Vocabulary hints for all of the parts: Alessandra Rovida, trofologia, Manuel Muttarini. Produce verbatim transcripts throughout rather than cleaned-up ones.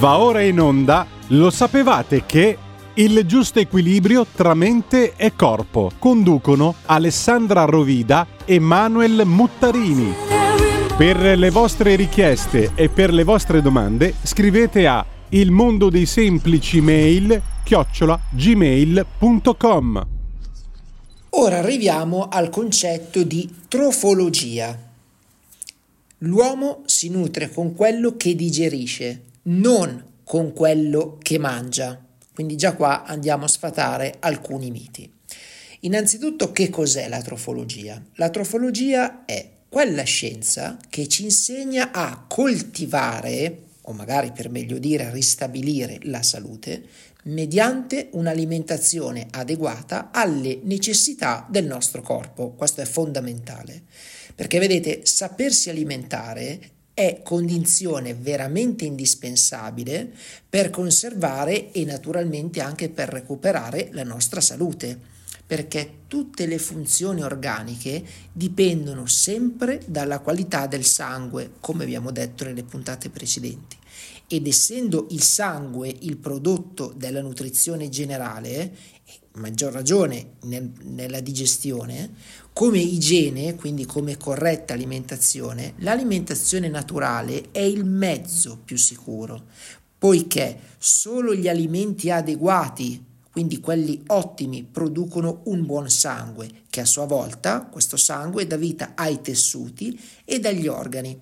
Va ora in onda, lo sapevate che il giusto equilibrio tra mente e corpo conducono Alessandra Rovida e Manuel Muttarini. Per le vostre richieste e per le vostre domande scrivete a il mondo dei semplici mail chiocciola gmail punto com. Ora arriviamo al concetto di trofologia. L'uomo si nutre con quello che digerisce, non con quello che mangia. Quindi già qua andiamo a sfatare alcuni miti. Innanzitutto, che cos'è la trofologia? La trofologia è quella scienza che ci insegna a coltivare, o magari per meglio dire a ristabilire, la salute mediante un'alimentazione adeguata alle necessità del nostro corpo. Questo è fondamentale, perché vedete, sapersi alimentare è condizione veramente indispensabile per conservare e naturalmente anche per recuperare la nostra salute, perché tutte le funzioni organiche dipendono sempre dalla qualità del sangue, come abbiamo detto nelle puntate precedenti. Ed essendo il sangue il prodotto della nutrizione generale, maggior ragione nel, nella digestione, come igiene, quindi come corretta alimentazione, l'alimentazione naturale è il mezzo più sicuro, poiché solo gli alimenti adeguati, quindi quelli ottimi, producono un buon sangue, che a sua volta questo sangue dà vita ai tessuti e agli organi.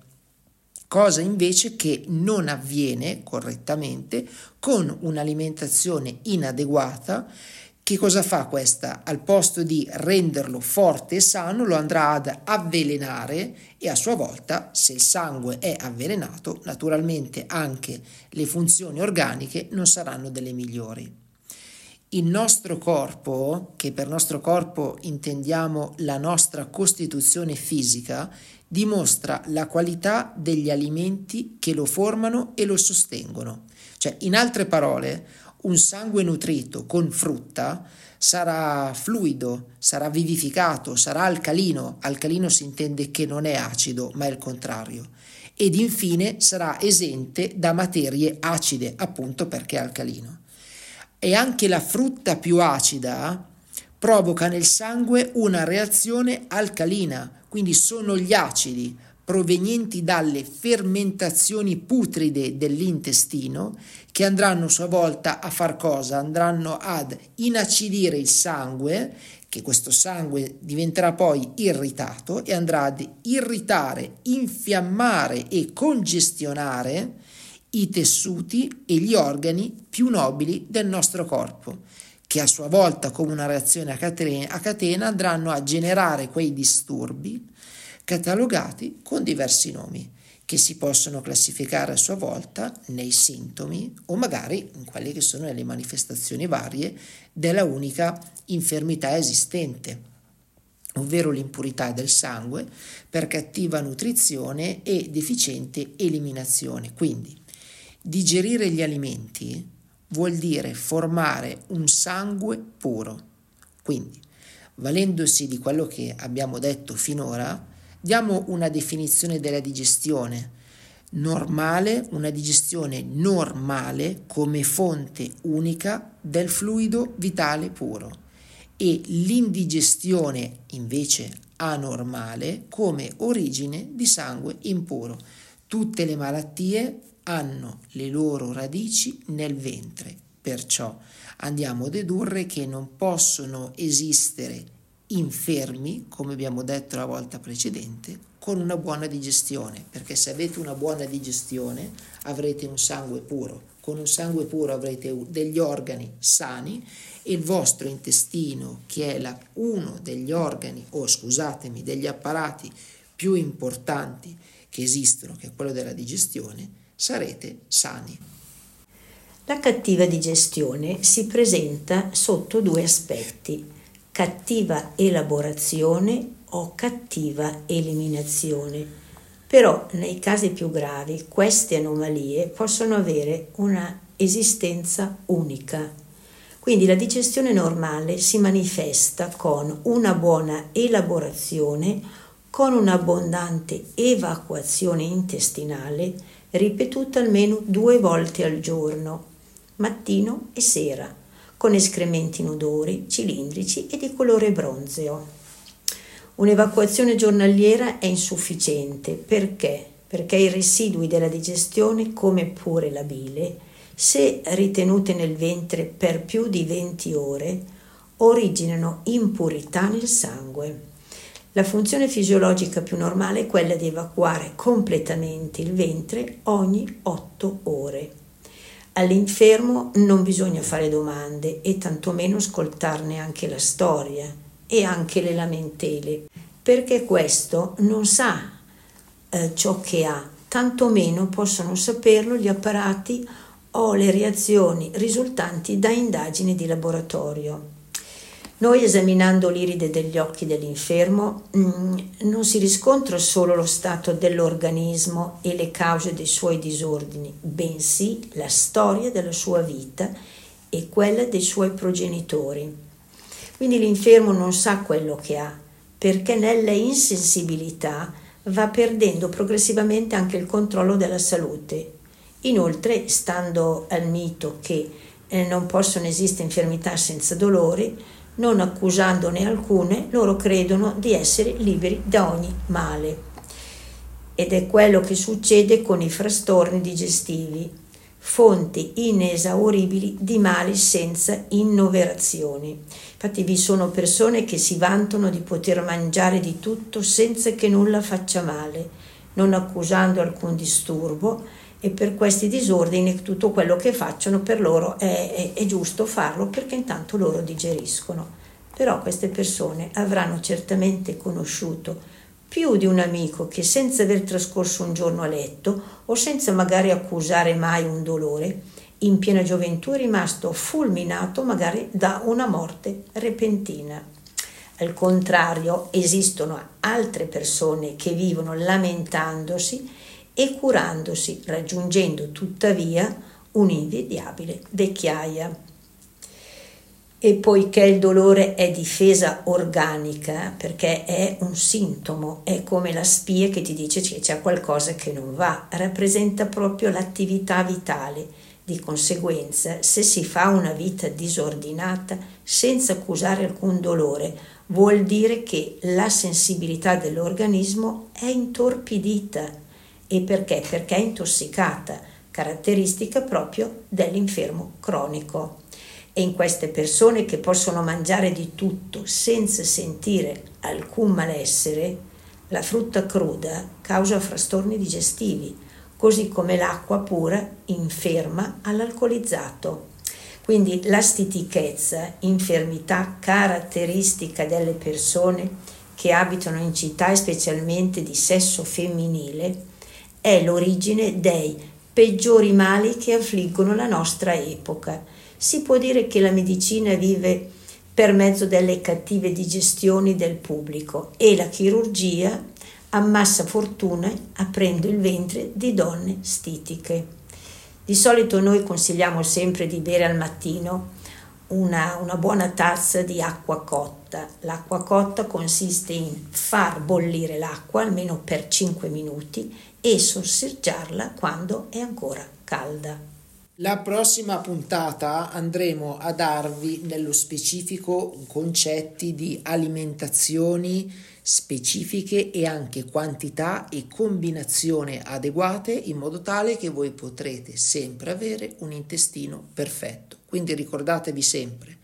Cosa invece che non avviene correttamente con un'alimentazione inadeguata. Che cosa fa questa? Al posto di renderlo forte e sano, lo andrà ad avvelenare e a sua volta, se il sangue è avvelenato, naturalmente anche le funzioni organiche non saranno delle migliori. Il nostro corpo, che per nostro corpo intendiamo la nostra costituzione fisica, dimostra la qualità degli alimenti che lo formano e lo sostengono. Cioè, in altre parole, un sangue nutrito con frutta sarà fluido, sarà vivificato, sarà alcalino. Alcalino si intende che non è acido, ma è il contrario. Ed infine sarà esente da materie acide, appunto perché è alcalino. E anche la frutta più acida provoca nel sangue una reazione alcalina, quindi sono gli acidi provenienti dalle fermentazioni putride dell'intestino che andranno a sua volta a far cosa? Andranno ad inacidire il sangue, che questo sangue diventerà poi irritato e andrà ad irritare, infiammare e congestionare i tessuti e gli organi più nobili del nostro corpo, che a sua volta, come una reazione a catena, a catena andranno a generare quei disturbi catalogati con diversi nomi, che si possono classificare a sua volta nei sintomi o magari in quelle che sono le manifestazioni varie della unica infermità esistente, ovvero l'impurità del sangue per cattiva nutrizione e deficiente eliminazione. Quindi digerire gli alimenti vuol dire formare un sangue puro. Quindi, valendosi di quello che abbiamo detto finora, diamo una definizione della digestione normale, una digestione normale come fonte unica del fluido vitale puro, e l'indigestione invece anormale come origine di sangue impuro. Tutte le malattie hanno le loro radici nel ventre, perciò andiamo a dedurre che non possono esistere infermi, come abbiamo detto la volta precedente, con una buona digestione, perché se avete una buona digestione avrete un sangue puro, con un sangue puro avrete degli organi sani e il vostro intestino, che è la, uno degli organi, o scusatemi, degli apparati più importanti che esistono, che è quello della digestione, sarete sani. La cattiva digestione si presenta sotto due aspetti: cattiva elaborazione o cattiva eliminazione. Però nei casi più gravi queste anomalie possono avere una esistenza unica. Quindi la digestione normale si manifesta con una buona elaborazione, con un'abbondante evacuazione intestinale, ripetuta almeno due volte al giorno, mattino e sera, con escrementi inodori, cilindrici e di colore bronzeo. Un'evacuazione giornaliera è insufficiente perché? Perché i residui della digestione, come pure la bile, se ritenute nel ventre per più di venti ore, originano impurità nel sangue. La funzione fisiologica più normale è quella di evacuare completamente il ventre ogni otto ore. All'infermo non bisogna fare domande e tantomeno ascoltarne anche la storia e anche le lamentele, perché questo non sa eh, ciò che ha, tantomeno possono saperlo gli apparati o le reazioni risultanti da indagini di laboratorio. Noi, esaminando l'iride degli occhi dell'infermo, non si riscontra solo lo stato dell'organismo e le cause dei suoi disordini, bensì la storia della sua vita e quella dei suoi progenitori. Quindi l'infermo non sa quello che ha, perché nella insensibilità va perdendo progressivamente anche il controllo della salute. Inoltre, stando al mito che eh, non possono esistere infermità senza dolori, non accusandone alcune, loro credono di essere liberi da ogni male. Ed è quello che succede con i frastorni digestivi, fonti inesauribili di mali senza innoverazioni. Infatti vi sono persone che si vantano di poter mangiare di tutto senza che nulla faccia male, non accusando alcun disturbo, e per questi disordini tutto quello che facciano per loro è, è, è giusto farlo perché intanto loro digeriscono. Però queste persone avranno certamente conosciuto più di un amico che, senza aver trascorso un giorno a letto o senza magari accusare mai un dolore, in piena gioventù è rimasto fulminato magari da una morte repentina. Al contrario, esistono altre persone che vivono lamentandosi e curandosi, raggiungendo tuttavia un'invidiabile vecchiaia. E poiché il dolore è difesa organica, perché è un sintomo, è come la spia che ti dice che c'è qualcosa che non va, rappresenta proprio l'attività vitale. Di conseguenza, se si fa una vita disordinata senza accusare alcun dolore, vuol dire che la sensibilità dell'organismo è intorpidita. E perché? Perché è intossicata, caratteristica proprio dell'infermo cronico. E in queste persone che possono mangiare di tutto senza sentire alcun malessere, la frutta cruda causa frastorni digestivi, così come l'acqua pura inferma all'alcolizzato. Quindi la stitichezza, infermità caratteristica delle persone che abitano in città e specialmente di sesso femminile, è l'origine dei peggiori mali che affliggono la nostra epoca. Si può dire che la medicina vive per mezzo delle cattive digestioni del pubblico e la chirurgia ammassa fortune aprendo il ventre di donne stitiche. Di solito noi consigliamo sempre di bere al mattino una, una buona tazza di acqua cotta. L'acqua cotta consiste in far bollire l'acqua almeno per cinque minuti e sorseggiarla quando è ancora calda. La prossima puntata andremo a darvi nello specifico concetti di alimentazioni specifiche e anche quantità e combinazione adeguate, in modo tale che voi potrete sempre avere un intestino perfetto. Quindi ricordatevi sempre,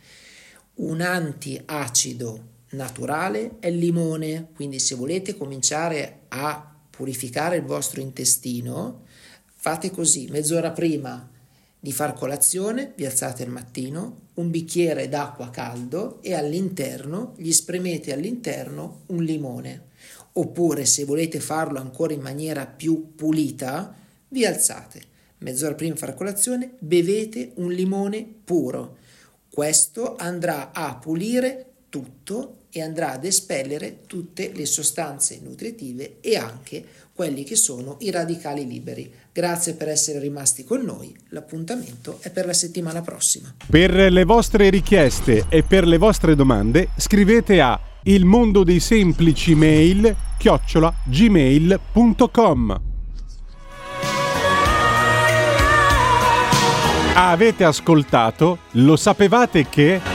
un antiacido naturale è il limone, quindi se volete cominciare a purificare il vostro intestino, fate così: mezz'ora prima di far colazione vi alzate al mattino, un bicchiere d'acqua caldo e all'interno gli spremete all'interno un limone. Oppure, se volete farlo ancora in maniera più pulita, vi alzate mezz'ora prima di far colazione, bevete un limone puro. Questo andrà a pulire tutto e andrà ad espellere tutte le sostanze nutritive e anche quelli che sono i radicali liberi. Grazie per essere rimasti con noi, l'appuntamento è per la settimana prossima. Per le vostre richieste e per le vostre domande scrivete a ilmondodeisemplicimail chiocciola gmail punto com. Avete ascoltato? Lo sapevate che...